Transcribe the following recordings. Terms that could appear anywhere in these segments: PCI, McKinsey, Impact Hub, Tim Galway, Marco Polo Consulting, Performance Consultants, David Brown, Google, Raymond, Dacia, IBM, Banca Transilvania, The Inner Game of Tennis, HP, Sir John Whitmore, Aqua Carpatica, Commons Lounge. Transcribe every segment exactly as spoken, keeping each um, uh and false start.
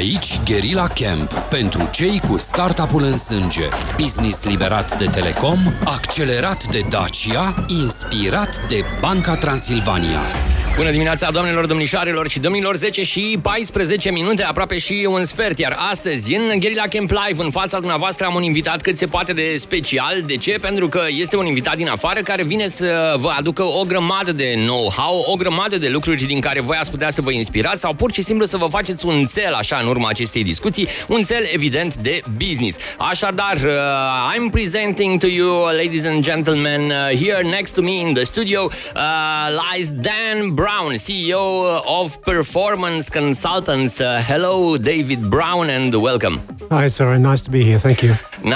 Aici Guerilla Camp, pentru cei cu startup-ul în sânge. Business liberat de Telecom, accelerat de Dacia, inspirat de Banca Transilvania. Bună dimineața, doamnelor, domnișoarelor și domnilor, zece și paisprezece minute, aproape și un sfert, iar astăzi, în Guerilla Camp Live, în fața dumneavoastră, am un invitat cât se poate de special. De ce? Pentru că este un invitat din afară care vine să vă aducă o grămadă de know-how, o grămadă de lucruri din care voi ați putea să vă inspirați sau pur și simplu să vă faceți un țel, așa, în urma acestei discuții, un țel, evident, de business. Așadar, uh, I'm presenting to you, ladies and gentlemen, uh, here next to me in the studio, uh, lies Dan Brown, C E O of Performance Consultants. Uh, hello, David Brown, and welcome. Hi, Sarah. Nice to be here. Thank you.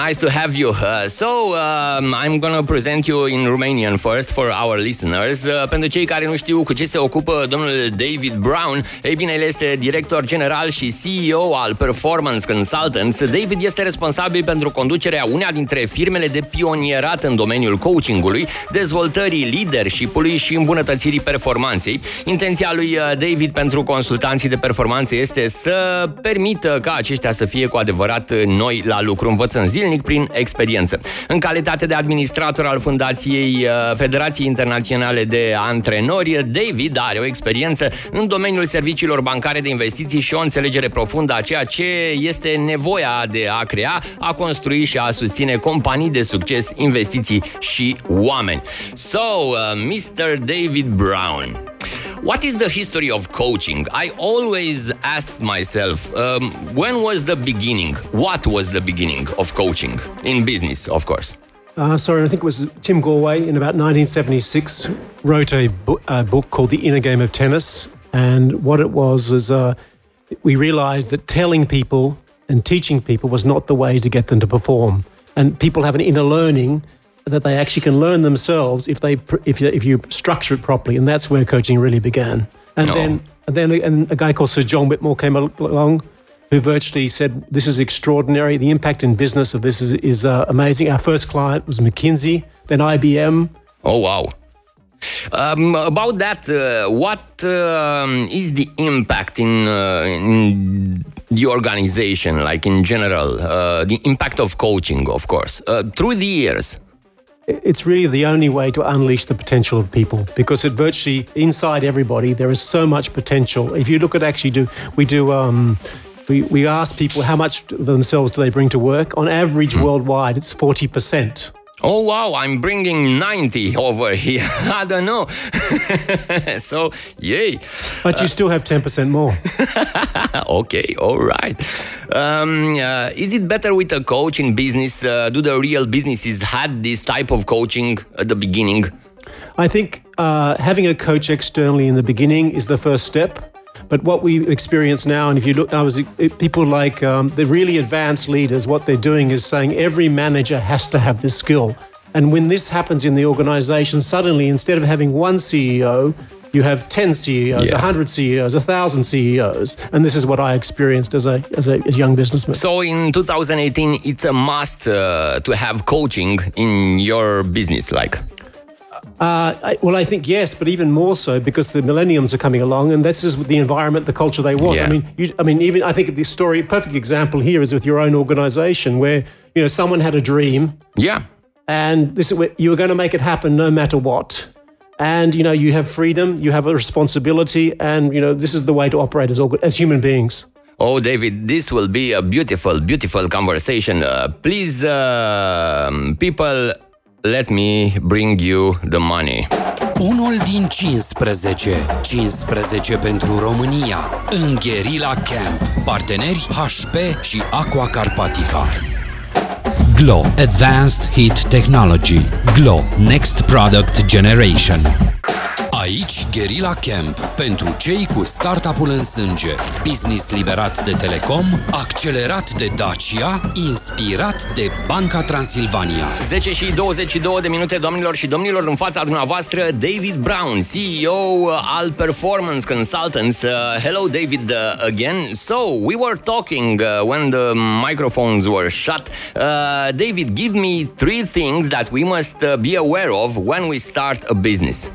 Nice to have you. Uh, so, um, I'm going to present you in Romanian first for our listeners. Uh, pentru cei care nu știu cu ce se ocupă domnul David Brown, ei bine, el este director general și C E O al Performance Consultants. David este responsabil pentru conducerea uneia dintre firmele de pionierat în domeniul coachingului, dezvoltării leadership-ului și îmbunătățirii performanței. Intenția lui David pentru consultanții de performanță este să permită ca aceștia să fie cu adevărat noi la lucru, învățând zilnic prin experiență. În calitate de administrator al Fundației Federației Internaționale de Antrenori, David are o experiență în domeniul serviciilor bancare de investiții și o înțelegere profundă a ceea ce este nevoia de a crea, a construi și a susține companii de succes, investiții și oameni. So, uh, mister David Brown, what is the history of coaching? I always asked myself, um, when was the beginning? What was the beginning of coaching? In business, of course. Uh, sorry, I think it was Tim Galway in about nineteen seventy-six wrote a, bu- a book called The Inner Game of Tennis. And what it was is uh, we realized that telling people and teaching people was not the way to get them to perform. And people have an inner learning that they actually can learn themselves if they if you, if you structure it properly, and that's where coaching really began. And oh. then and then and a guy called Sir John Whitmore came along, who virtually said, "This is extraordinary. The impact in business of this is is uh, amazing." Our first client was McKinsey, then I B M. Oh wow! Um, about that, uh, what um, is the impact in uh, in the organization, like in general, uh, the impact of coaching, of course, uh, through the years? It's really the only way to unleash the potential of people, because it virtually inside everybody there is so much potential. If you look at actually do we do um, we we ask people how much of themselves do they bring to work? On average worldwide, it's forty percent. Oh wow! I'm bringing ninety over here. I don't know. So yay! But you uh, still have ten percent more. Okay, all right. Um, uh, is it better with a coach in business? Uh, do the real businesses had this type of coaching at the beginning? I think uh, having a coach externally in the beginning is the first step. But what we experience now, and if you look, I was people like um, the really advanced leaders, what they're doing is saying every manager has to have this skill. And when this happens in the organization, suddenly instead of having one C E O, you have ten C E Os, yeah. one hundred C E Os, one thousand C E Os. And this is what I experienced as a as a as young businessman. So in two thousand eighteen, it's a must uh, to have coaching in your business, like? Uh, I, well, I think yes, but even more so because the millennials are coming along, and this is the environment, the culture they want. Yeah. I mean, you, I mean, even I think the story, perfect example here is with your own organisation, where you know someone had a dream, yeah, and this is where you were going to make it happen no matter what, and you know you have freedom, you have a responsibility, and you know this is the way to operate as as human beings. Oh, David, this will be a beautiful, beautiful conversation. Uh, please, uh, people. Let me bring you the money. Unul din cincisprezece. cincisprezece pentru România. În Guerilla Camp. Parteneri H P și Aqua Carpatica. Glow Advanced Heat Technology. Glow Next Product Generation. Aici Guerilla Camp, pentru cei cu startup-ul în sânge. Business liberat de Telecom, accelerat de Dacia, inspirat de Banca Transilvania. zece și douăzeci și două de minute, doamnelor și domnilor, în fața dumneavoastră David Brown, C E O al Performance Consultants. Uh, hello David uh, again. So, we were talking uh, when the microphones were shut. Uh, David, give me three things that we must uh, be aware of when we start a business.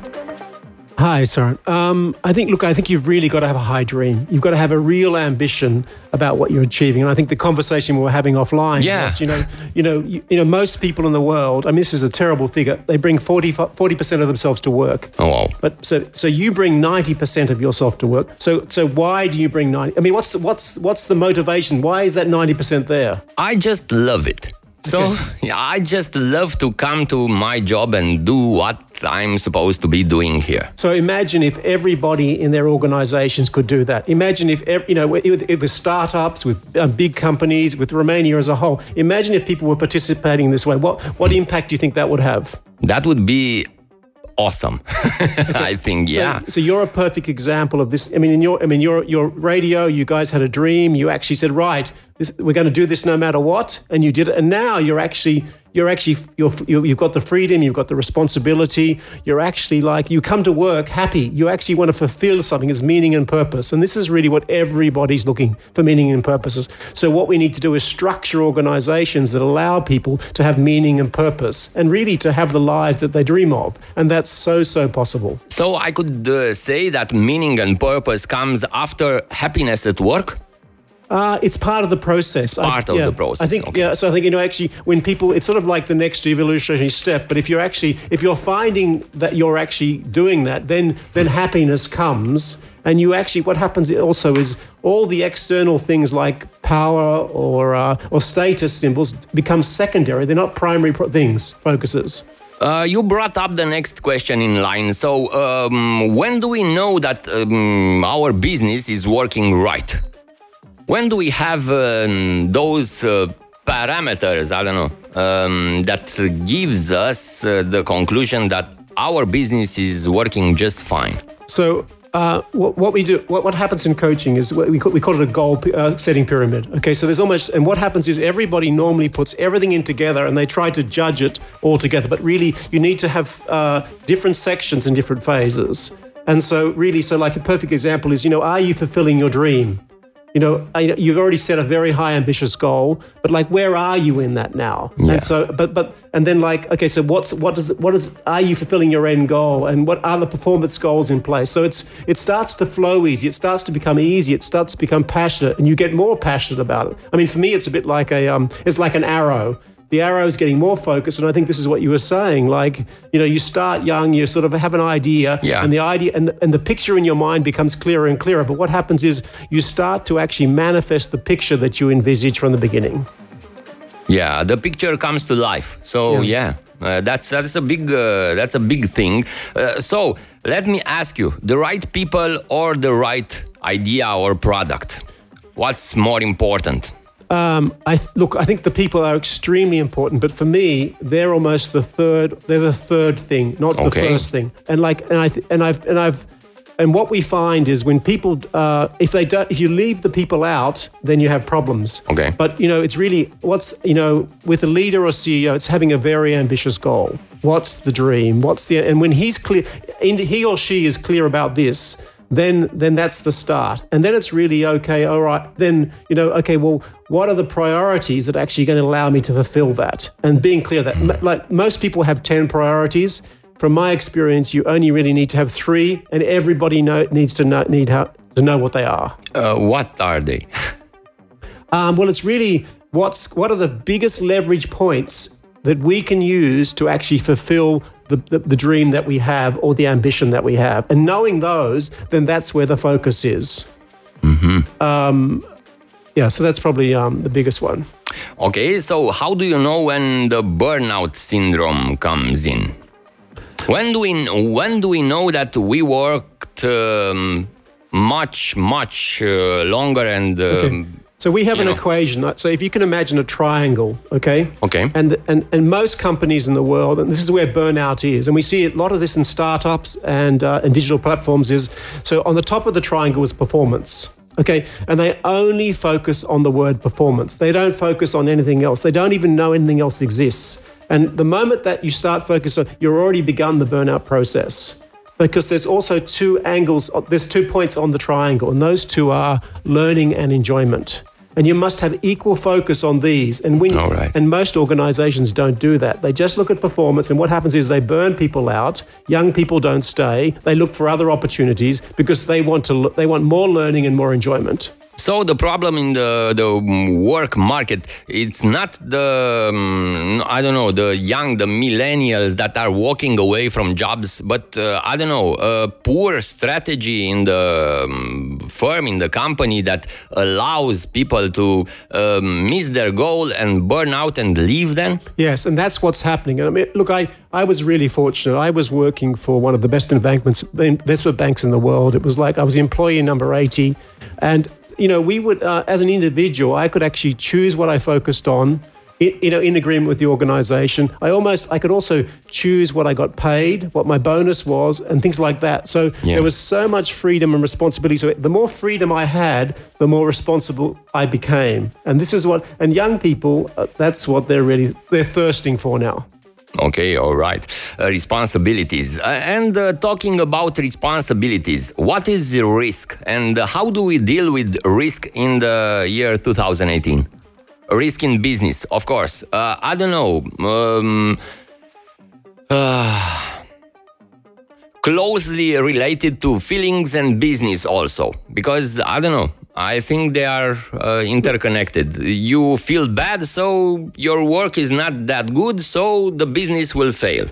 Hi, Søren. Um, I think, look, I think you've really got to have a high dream. You've got to have a real ambition about what you're achieving. And I think the conversation we were having offline yeah. was, you know, you know, you, you know, most people in the world, I mean, this is a terrible figure, they bring forty percent of themselves to work. Oh, wow. But so, so you bring ninety percent of yourself to work. So, so why do you bring ninety? I mean, what's the, what's what's the motivation? Why is that ninety percent there? I just love it. So okay. yeah, I just love to come to my job and do what I'm supposed to be doing here. So imagine if everybody in their organizations could do that. Imagine if, you know, with startups, with big companies, with Romania as a whole, imagine if people were participating this way. What, what impact do you think that would have? That would be awesome. I think, yeah. So, so you're a perfect example of this. I mean, in your, I mean, your your radio, you guys had a dream. You actually said, right, this, we're going to do this no matter what, and you did it. And now you're actually, you're actually, you're, you've got the freedom, you've got the responsibility. You're actually like, you come to work happy. You actually want to fulfill something as meaning and purpose. And this is really what everybody's looking for, meaning and purposes. So what we need to do is structure organizations that allow people to have meaning and purpose, and really to have the lives that they dream of. And that's so, so possible. So I could uh, say that meaning and purpose comes after happiness at work? Uh, it's part of the process. Part I, of yeah, the process. I think, okay. yeah, so I think, you know, actually when people, it's sort of like the next evolutionary step, but if you're actually, if you're finding that you're actually doing that, then, then happiness comes. And you actually, what happens also is all the external things like power or, uh, or status symbols become secondary. They're not primary pro- things, focuses. Uh, you brought up the next question in line. So um, when do we know that um, our business is working right? When do we have um, those uh, parameters, I don't know, um, that gives us uh, the conclusion that our business is working just fine? So uh, what, what we do, what, what happens in coaching is we call, we call it a goal uh, setting pyramid. Okay, so there's almost, and what happens is everybody normally puts everything in together and they try to judge it all together. But really, you need to have uh, different sections and different phases. And so really, so like a perfect example is, you know, are you fulfilling your dream? You know, you've already set a very high ambitious goal, but like, where are you in that now? Yeah. And so, but, but, and then like, okay, so what's, what does, what is, are you fulfilling your end goal? And what are the performance goals in place? So it's, it starts to flow easy. It starts to become easy. It starts to become passionate, and you get more passionate about it. I mean, for me, it's a bit like a, um, it's like an arrow. The arrow is getting more focused, and I think this is what you were saying. Like, you know, you start young, you sort of have an idea, yeah. and the idea and the, and the picture in your mind becomes clearer and clearer. But what happens is you start to actually manifest the picture that you envisage from the beginning. Yeah, the picture comes to life. So yeah, yeah uh, that's that's a big uh, that's a big thing. Uh, so let me ask you: the right people or the right idea or product? What's more important? Um, I look. I think the people are extremely important, but for me, they're almost the third. They're the third thing, not the okay. first thing. And like, and I th- and I've and I've and what we find is when people, uh, if they don't, if you leave the people out, then you have problems. Okay. But you know, it's really what's you know, with a leader or C E O, it's having a very ambitious goal. What's the dream? What's the and when he's clear, and he or she is clear about this. Then, then that's the start, and then it's really okay. All right, then you know, okay. Well, what are the priorities that are actually going to allow me to fulfill that? And being clear that, mm. like most people have ten priorities. From my experience, you only really need to have three, and everybody know, needs to know, need how to know what they are. Uh, what are they? um, well, it's really what's what are the biggest leverage points that we can use to actually fulfill The, the, the dream that we have or the ambition that we have. And knowing those, then that's where the focus is. Mm-hmm. Um, yeah, so that's probably um, the biggest one. Okay, so how do you know when the burnout syndrome comes in? When do we, when do we know that we worked um, much, much uh, longer and... Um, okay. So we have you an know. equation. So if you can imagine a triangle, okay? Okay. And, and and most companies in the world, and this is where burnout is, and we see a lot of this in startups and, uh, and digital platforms is, so on the top of the triangle is performance, okay? And they only focus on the word performance. They don't focus on anything else. They don't even know anything else exists. And the moment that you start focusing on, you've already begun the burnout process. Because there's also two angles, there's two points on the triangle, and those two are learning and enjoyment. And you must have equal focus on these. And when you, right. and most organizations don't do that. They just look at performance, and what happens is they burn people out. Young people don't stay. They look for other opportunities because they want to. They want more learning and more enjoyment. So the problem in the, the work market, it's not the, um, I don't know, the young, the millennials that are walking away from jobs, but uh, I don't know, a poor strategy in the um, firm, in the company that allows people to uh, miss their goal and burn out and leave then? Yes, and that's what's happening. I mean, look, I, I was really fortunate. I was working for one of the best investment banks in the world. It was like I was employee number eighty, and you know, we would, uh, as an individual, I could actually choose what I focused on, in, you know, in agreement with the organization. I almost, I could also choose what I got paid, what my bonus was, and things like that. So yeah. there was so much freedom and responsibility. So the more freedom I had, the more responsible I became. And this is what, and young people, uh, that's what they're really, they're thirsting for now. Okay, all right. Uh, responsibilities. Uh, and uh, talking about responsibilities, what is the risk and how do we deal with risk in the year twenty eighteen? Risk in business, of course. Uh, I don't know. Um, uh, closely related to feelings and business also. Because, I don't know, I think they are uh, interconnected. You feel bad, so your work is not that good, so the business will fail.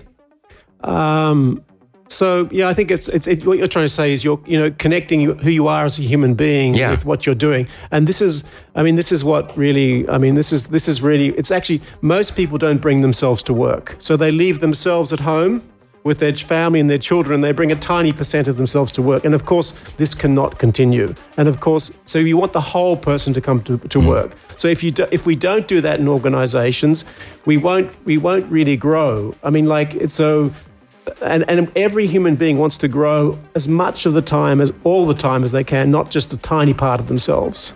Um, so yeah, I think it's it's it, what you're trying to say is you're you know connecting who you are as a human being yeah. with what you're doing, and this is I mean this is what really I mean this is this is really it's actually most people don't bring themselves to work, so they leave themselves at home with their family and their children. They bring a tiny percent of themselves to work. And of course, this cannot continue. And of course, so you want the whole person to come to, to mm. work. So if you do, if we don't do that in organizations, we won't we won't really grow. I mean, like, it's so, and, and every human being wants to grow as much of the time, as all the time as they can, not just a tiny part of themselves.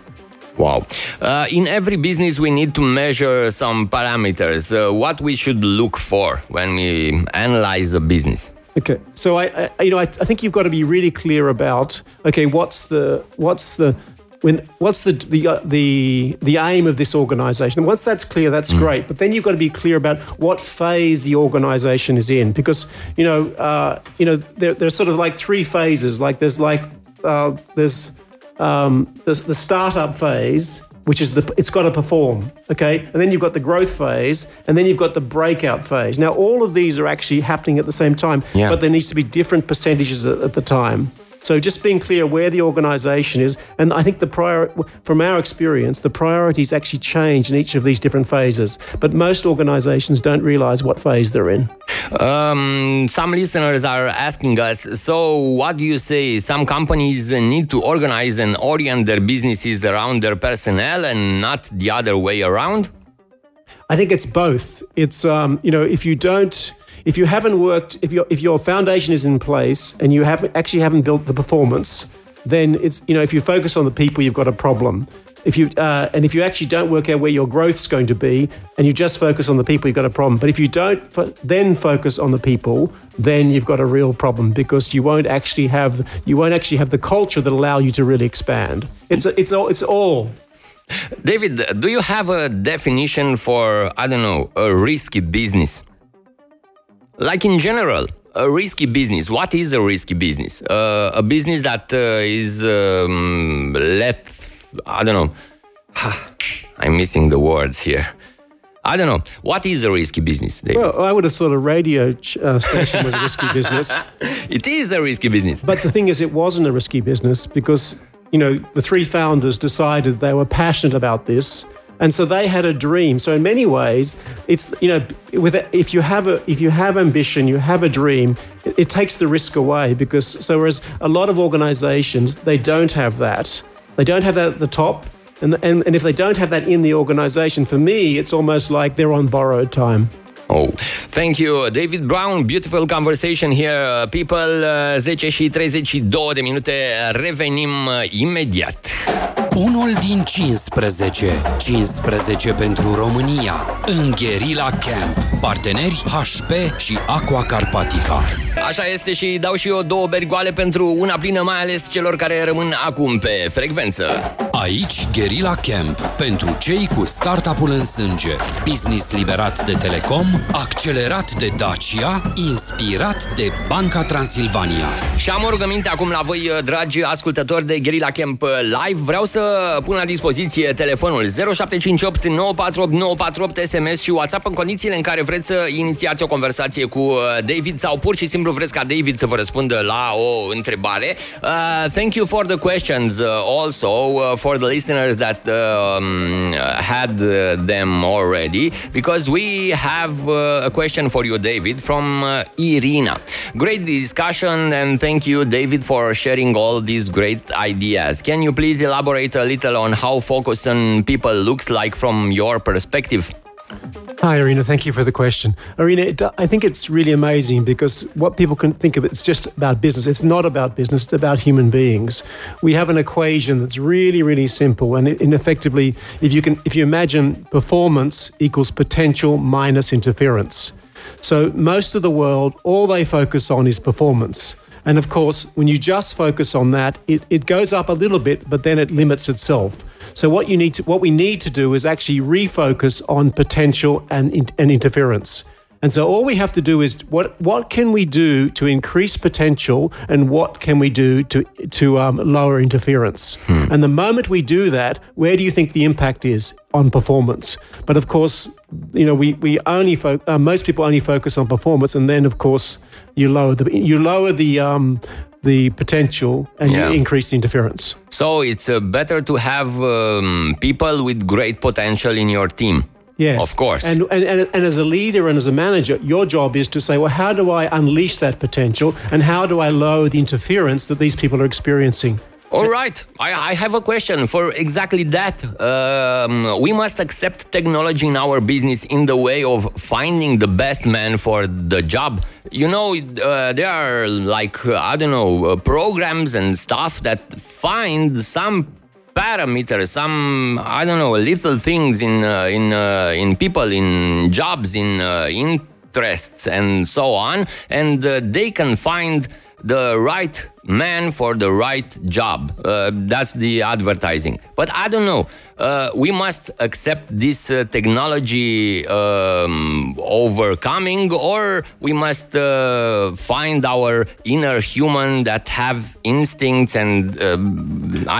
Wow. Uh, in every business, we need to measure some parameters. Uh, what we should look for when we analyze a business. Okay. So I, I you know, I, I think you've got to be really clear about okay, what's the what's the when what's the the uh, the the aim of this organization. And once that's clear, that's mm. great. But then you've got to be clear about what phase the organization is in, because you know, uh, you know, there, there's sort of like three phases. Like there's like uh, there's Um, the, the startup phase, which is the it's got to perform, okay? And then you've got the growth phase, and then you've got the breakout phase. Now, all of these are actually happening at the same time, yeah. but there needs to be different percentages at, at the time. So just being clear where the organization is, and I think the prior from our experience, the priorities actually change in each of these different phases. But most organizations don't realize what phase they're in. Um, some listeners are asking us, so what do you say? Some companies need to organize and orient their businesses around their personnel and not the other way around? I think it's both. It's, um, you know, if you don't... If you haven't worked, if your if your foundation is in place and you haven't actually haven't built the performance, then it's you know if you focus on the people, you've got a problem. If you uh, and if you actually don't work out where your growth's going to be, and you just focus on the people, you've got a problem. But if you don't fo- then focus on the people, then you've got a real problem because you won't actually have you won't actually have the culture that allow you to really expand. It's a, it's all it's all. David, do you have a definition for I don't know a risky business? Like in general, a risky business. What is a risky business? Uh, a business that uh, is um, left, I don't know. I'm missing the words here. I don't know. What is a risky business, David? Well, I would have thought a radio ch- uh, station was a risky business. It is a risky business. But the thing is, it wasn't a risky business because, you know, the three founders decided they were passionate about this. And so they had a dream. So in many ways, it's you know, with a, if you have a if you have ambition, you have a dream. It, it takes the risk away because so whereas a lot of organizations they don't have that, they don't have that at the top, and the, and and if they don't have that in the organization, for me, it's almost like they're on borrowed time. Oh, thank you, David Brown. Beautiful conversation here, people. Uh, zece și treizeci și două de minute. Revenim imediat. Unul din cincisprezece. cincisprezece pentru România. În Guerilla Camp. Parteneri H P și Aqua Carpatica. Așa este și dau și eu două beri goale pentru una plină, mai ales celor care rămân acum pe frecvență. Aici, Guerilla Camp, pentru cei cu startup-ul în sânge. Business liberat de Telecom, accelerat de Dacia, inspirat de Banca Transilvania. Și am o rugăminte acum la voi, dragi ascultători de Guerilla Camp Live. Vreau să pun la dispoziție telefonul zero șapte cinci opt nouă patru opt nouă patru opt, S M S și WhatsApp, în condițiile în care vreți să inițiați o conversație cu David sau pur și simplu vreți ca David să vă răspundă la o întrebare. Uh, thank you for the questions uh, also uh, for the listeners that um, had uh, them already, because we have uh, a question for you, David, from uh, Irina. Great discussion and thank you, David, for sharing all these great ideas. Can you please elaborate a little on how focus on people looks like from your perspective? Hi, Irina. Thank you for the question. Irina, it, I think it's really amazing because what people can think of, it's just about business. It's not about business. It's about human beings. We have an equation that's really, really simple. And, and effectively, if you can, if you imagine performance equals potential minus interference. So most of the world, all they focus on is performance. And of course, when you just focus on that, it, it goes up a little bit, but then it limits itself. So what you need to, what we need to do is actually refocus on potential and, and interference. And so all we have to do is what what can we do to increase potential and what can we do to to um, lower interference? Hmm. And the moment we do that, where do you think the impact is? On performance. But of course, you know, we we only fo- uh, most people only focus on performance, and then of course you lower the you lower the um, the potential and yeah. you increase the interference. So it's uh, better to have um, people with great potential in your team. Yes. Of course. And, and and and as a leader and as a manager, your job is to say, well, how do I unleash that potential and how do I lower the interference that these people are experiencing? All right. I, I have a question for exactly that. Um, we must accept technology in our business in the way of finding the best man for the job. You know, uh, there are like, uh, I don't know, uh, programs and stuff that find some parameters, some, I don't know, little things in uh, in uh, in people, in jobs, in uh, interests and so on. And uh, they can find the right man for the right job. Uh, that's the advertising. But I don't know. Uh, we must accept this uh, technology um, overcoming, or we must uh, find our inner human that have instincts and uh,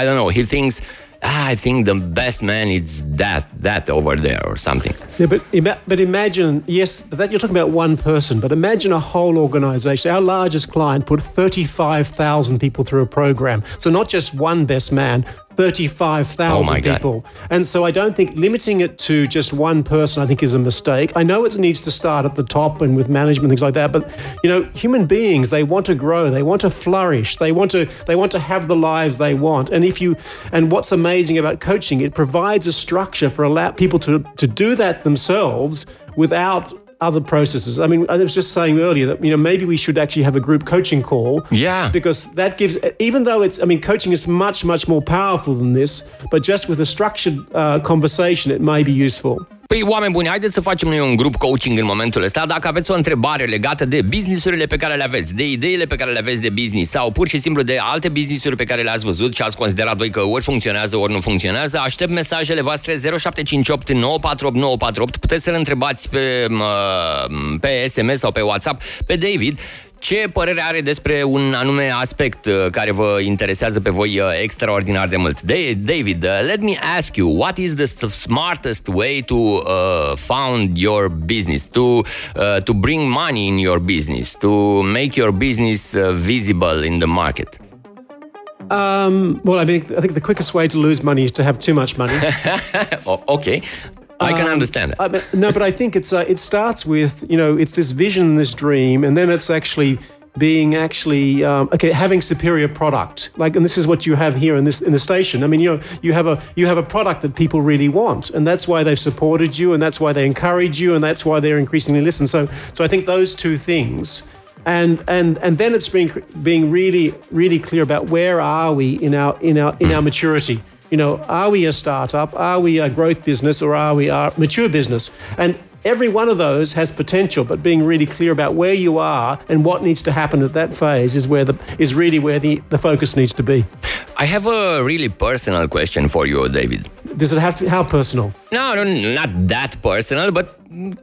I don't know. He thinks, ah, I think the best man is that that over there or something. Yeah, but ima- but imagine, yes, but that you're talking about one person, but imagine a whole organization. Our largest client put thirty-five thousand people through a program. So not just one best man, thirty-five thousand oh people. God. And so I don't think limiting it to just one person, I think, is a mistake. I know it needs to start at the top and with management, things like that. But, you know, human beings, they want to grow. They want to flourish. They want to they want to have the lives they want. And if you and what's amazing about coaching, it provides a structure for allow people to, to do that themselves without other processes. I mean, I was just saying earlier that, you know, maybe we should actually have a group coaching call. Yeah. Because that gives, even though it's, I mean, coaching is much, much more powerful than this, but just with a structured uh, conversation, it may be useful. Păi, oameni buni, haideți să facem noi un grup coaching în momentul ăsta. Dacă aveți o întrebare legată de businessurile pe care le aveți, de ideile pe care le aveți de business sau pur și simplu de alte businessuri pe care le-ați văzut și ați considerat voi că ori funcționează, ori nu funcționează, aștept mesajele voastre zero șapte cinci opt nouă patru opt nouă patru opt. Puteți să-l întrebați pe, pe S M S sau pe WhatsApp pe David ce părere are despre un anume aspect care vă interesează pe voi extraordinar de mult. David, let me ask you, what is the smartest way to uh, found your business, to uh, to bring money in your business, to make your business uh, visible in the market? Um, well, I mean, I think the quickest way to lose money is to have too much money. Okay. I can understand that. Um, I, no, but I think it's uh, it starts with, you know, it's this vision, this dream, and then it's actually being actually um, okay, having superior product. Like, and this is what you have here in this in the station. I mean, you know, you have a you have a product that people really want, and that's why they've supported you, and that's why they encourage you, and that's why they're increasingly listening. So, so I think those two things. And and and then it's being being really really clear about where are we in our in our in our maturity. You know, are we a startup? Are we a growth business, or are we a mature business? And every one of those has potential, but being really clear about where you are and what needs to happen at that phase is where the is really where the, the focus needs to be. I have a really personal question for you, David. Does it have to be how personal? No, no, not that personal, but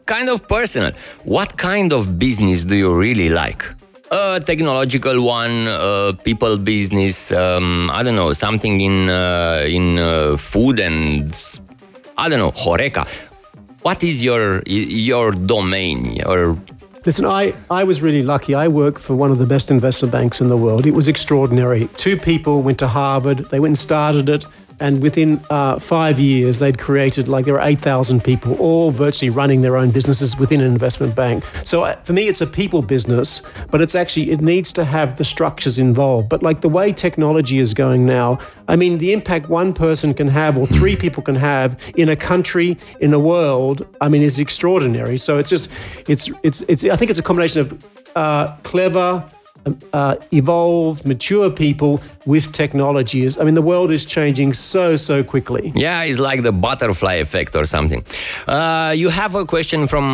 kind of personal. What kind of business do you really like? A technological one, uh, people business, um, I don't know, something in uh, in uh, food and, I don't know, Horeca. What is your your domain? Or Listen, I, I was really lucky. I worked for one of the best investment banks in the world. It was extraordinary. Two people went to Harvard. They went and started it. And within uh, five years, they'd created, like, there were eight thousand people, all virtually running their own businesses within an investment bank. So uh, for me, it's a people business, but it's actually, it needs to have the structures involved. But like the way technology is going now, I mean, the impact one person can have or three people can have in a country, in a world, I mean, is extraordinary. So it's just, it's, it's, it's. I think it's a combination of uh, clever, Uh, evolved, mature people with technologies. I mean, the world is changing so, so quickly. Yeah, it's like the butterfly effect or something. Uh, you have a question from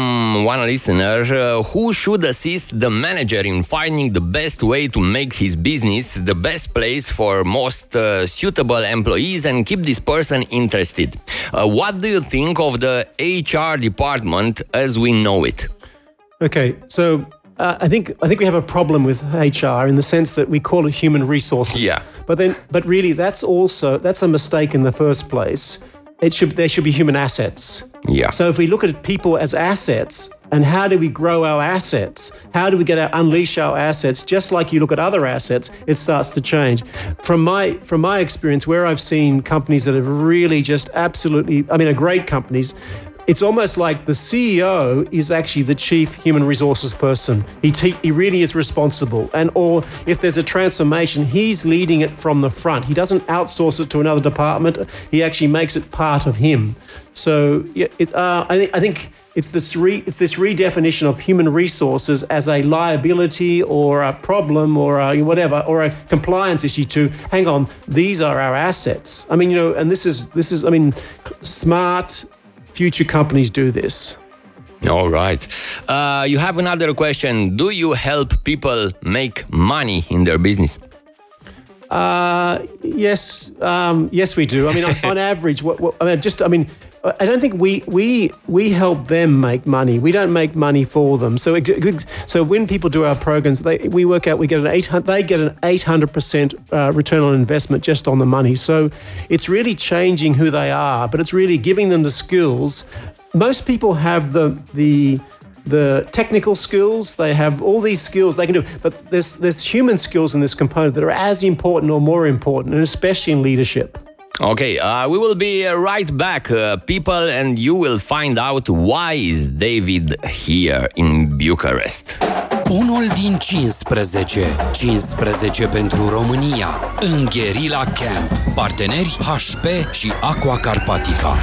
one listener. Uh, who should assist the manager in finding the best way to make his business the best place for most uh, suitable employees and keep this person interested? Uh, what do you think of the H R department as we know it? Okay, so... Uh, I think I think we have a problem with H R in the sense that we call it human resources. Yeah. But then, but really, that's also that's a mistake in the first place. It should there should be human assets. Yeah. So if we look at people as assets, and how do we grow our assets? How do we get our, unleash our assets? Just like you look at other assets, it starts to change. From my from my experience, where I've seen companies that have really just absolutely, I mean, are great companies. It's almost like the C E O is actually the chief human resources person. He te- he really is responsible. And or if there's a transformation, he's leading it from the front. He doesn't outsource it to another department. He actually makes it part of him. So yeah, it, uh, I, th- I think it's this re- it's this redefinition of human resources as a liability or a problem or a whatever or a compliance issue. To hang on, these are our assets. I mean, you know, and this is this is I mean, smart. Future companies do this. All right. Uh, you have another question. Do you help people make money in their business? Uh, yes. Um, yes, we do. I mean, on, on average, what, what, I mean, just, I mean, I don't think we we we help them make money. We don't make money for them. So it, so when people do our programs, they, we work out we get an eight hundred they get an eight hundred percent uh, return on investment just on the money. So it's really changing who they are, but it's really giving them the skills. Most people have the the the technical skills. They have all these skills they can do, but there's there's human skills in this component that are as important or more important, and especially in leadership. Okay, uh, we will be right back, uh, people, and you will find out why is David here in Bucharest. Unul din cincisprezece, cincisprezece pentru România, în Guerilla Camp, parteneri H P și Aqua Carpatica.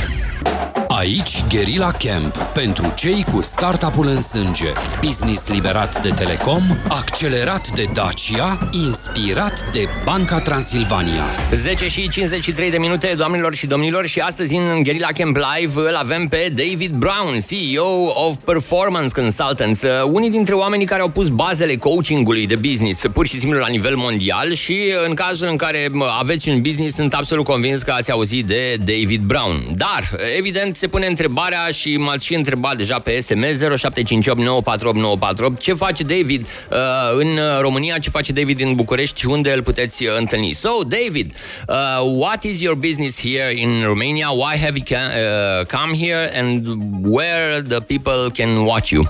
Aici Guerilla Camp, pentru cei cu startup-ul în sânge, business liberat de Telecom, accelerat de Dacia, inspirat de Banca Transilvania. zece și cincizeci și trei de minute, doamnelor și domnilor, și astăzi în Guerilla Camp Live îl avem pe David Brown, C E O of Performance Consultants, unii dintre oamenii care au pus bazele coachingului de business, pur și simplu la nivel mondial, și în cazul în care aveți un business, sunt absolut convins că ați auzit de David Brown. Dar, evident, se pune întrebarea și m-ați și întrebat deja pe S M S zero șapte cinci opt nouă patru opt nouă patru opt. Ce face David uh, în România? Ce face David în București? Și unde îl puteți întâlni? So, David, uh, what is your business here in Romania? Why have you can, uh, come here? And where the people can watch you?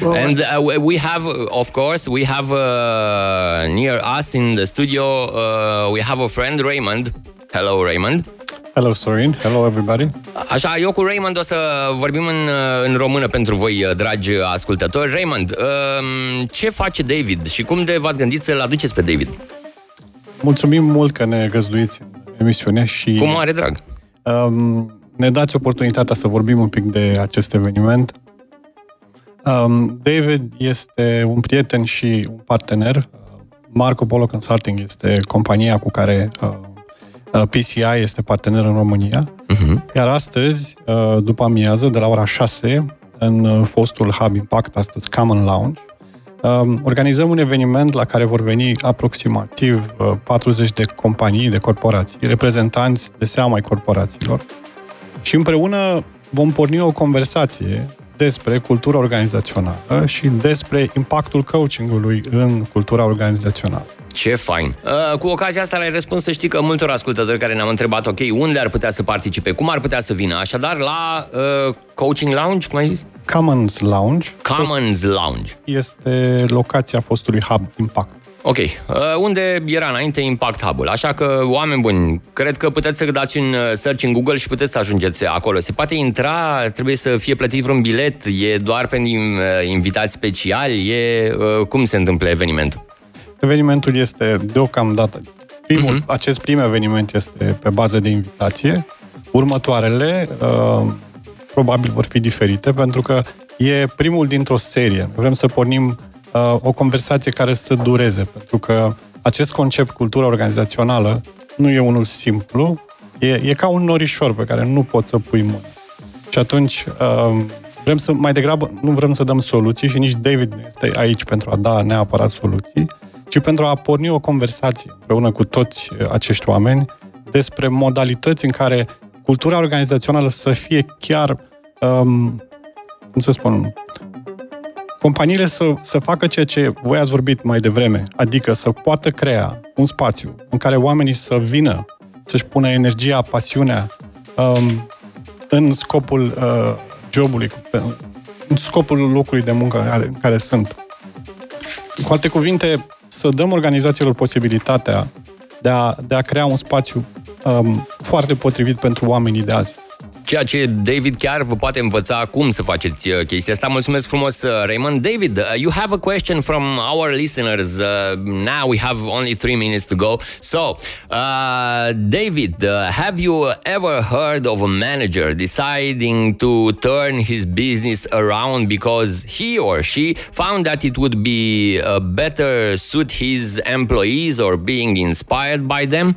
Well, and uh, we have, of course, we have uh, near us in the studio, uh, we have a friend, Raymond. Hello, Raymond. Hello, Sorin. Hello, everybody. Așa, eu cu Raymond o să vorbim în, în română pentru voi, dragi ascultători. Raymond, ce face David și cum de v-ați gândit să-l aduceți pe David? Mulțumim mult că ne găzduiți în emisiunea și... Cu mare drag. Um, ne dați oportunitatea să vorbim un pic de acest eveniment. Um, David este un prieten și un partener. Marco Polo Consulting este compania cu care... Uh, P C I este partener în România, uh-huh. Iar astăzi, după amiază, de la ora șase, în fostul Hub Impact, astăzi Commons Lounge, Um, organizăm un eveniment la care vor veni aproximativ patruzeci de companii, de corporații, reprezentanți de seama ai corporațiilor și împreună vom porni o conversație despre cultura organizațională și despre impactul coachingului în cultura organizațională. Ce fain! Uh, cu ocazia asta le-ai răspuns, să știi, că multor ascultători care ne-am întrebat, ok, unde ar putea să participe, cum ar putea să vină, așadar la uh, Coaching Lounge, cum ai zis? Commons Lounge. Commons Lounge. Este locația fostului hub Impact. Ok. Uh, unde era înainte Impact Hub-ul. Așa că, oameni buni, cred că puteți să dați un search în Google și puteți să ajungeți acolo. Se poate intra, trebuie să fie plătit vreun bilet, e doar pentru invitați speciali, e uh, cum se întâmplă evenimentul? Evenimentul este deocamdată. Primul, uh-huh. Acest prim eveniment este pe bază de invitație. Următoarele uh, probabil vor fi diferite, pentru că e primul dintr-o serie. Vrem să pornim uh, o conversație care să dureze, pentru că acest concept cultură organizațională nu e unul simplu, e, e ca un norișor pe care nu poți să pui mâna. Și atunci uh, vrem să, mai degrabă, nu vrem să dăm soluții și nici David nu este aici pentru a da neapărat soluții, ci pentru a porni o conversație împreună cu toți acești oameni despre modalități în care cultura organizațională să fie chiar, um, cum să spun, companiile să, să facă ceea ce voi ați vorbit mai devreme, adică să poată crea un spațiu în care oamenii să vină, să-și pună energia, pasiunea um, în scopul uh, jobului, în scopul locului de muncă în care, în care sunt. Cu alte cuvinte, să dăm organizațiilor posibilitatea de a, de a crea un spațiu um, foarte potrivit pentru oamenii de azi. Ceea ce, David, chiar vă poate învăța cum să faceți chestia asta. Mulțumesc frumos, Raymond. David, uh, you have a question from our listeners. Uh, now we have only three minutes to go. So, uh, David, uh, have you ever heard of a manager deciding to turn his business around because he or she found that it would be uh, better suit his employees or being inspired by them?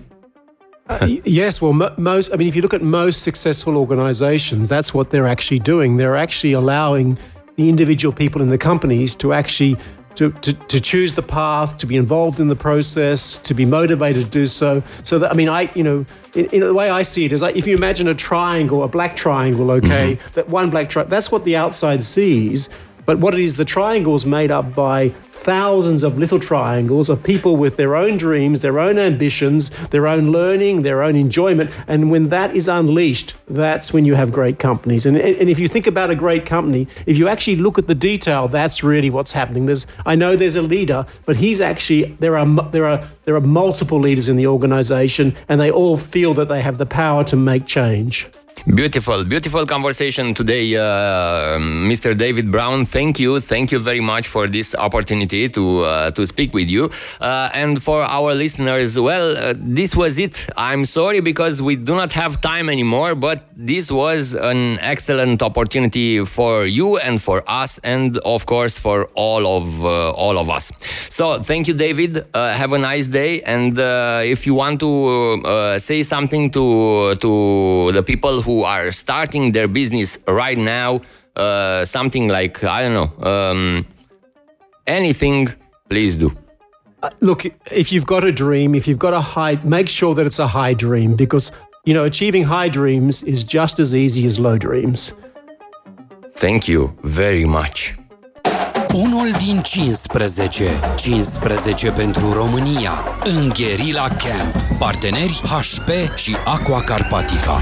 Uh, yes, well, mo- most. I mean, if you look at most successful organizations, that's what they're actually doing. They're actually allowing the individual people in the companies to actually to, to, to choose the path, to be involved in the process, to be motivated to do so. So that I mean, I you know, in, in the way I see it is, like if you imagine a triangle, a black triangle, okay, mm-hmm. that one black triangle, that's what the outside sees. But what it is, the triangle is made up by thousands of little triangles of people with their own dreams, their own ambitions, their own learning, their own enjoyment. And when that is unleashed, that's when you have great companies. And, and if you think about a great company, if you actually look at the detail, that's really what's happening. There's, I know there's a leader, but he's actually, there are, there are, there are multiple leaders in the organization, and they all feel that they have the power to make change. Beautiful, beautiful conversation today, uh, Mister David Brown. Thank you, thank you very much for this opportunity to uh, to speak with you. Uh, and for our listeners, well, uh, this was it. I'm sorry because we do not have time anymore, but this was an excellent opportunity for you and for us and, of course, for all of, uh, all of us. So, thank you, David. Uh, have a nice day. And uh, if you want to uh, say something to, to the people who who are starting their business right now, uh, something like, I don't know, um, anything, please do. Uh, look, if you've got a dream, if you've got a high, make sure that it's a high dream, because, you know, achieving high dreams is just as easy as low dreams. Thank you very much. Unul din cincisprezece, cincisprezece pentru România, în Guerilla Camp, parteneri H P și Aqua Carpatica.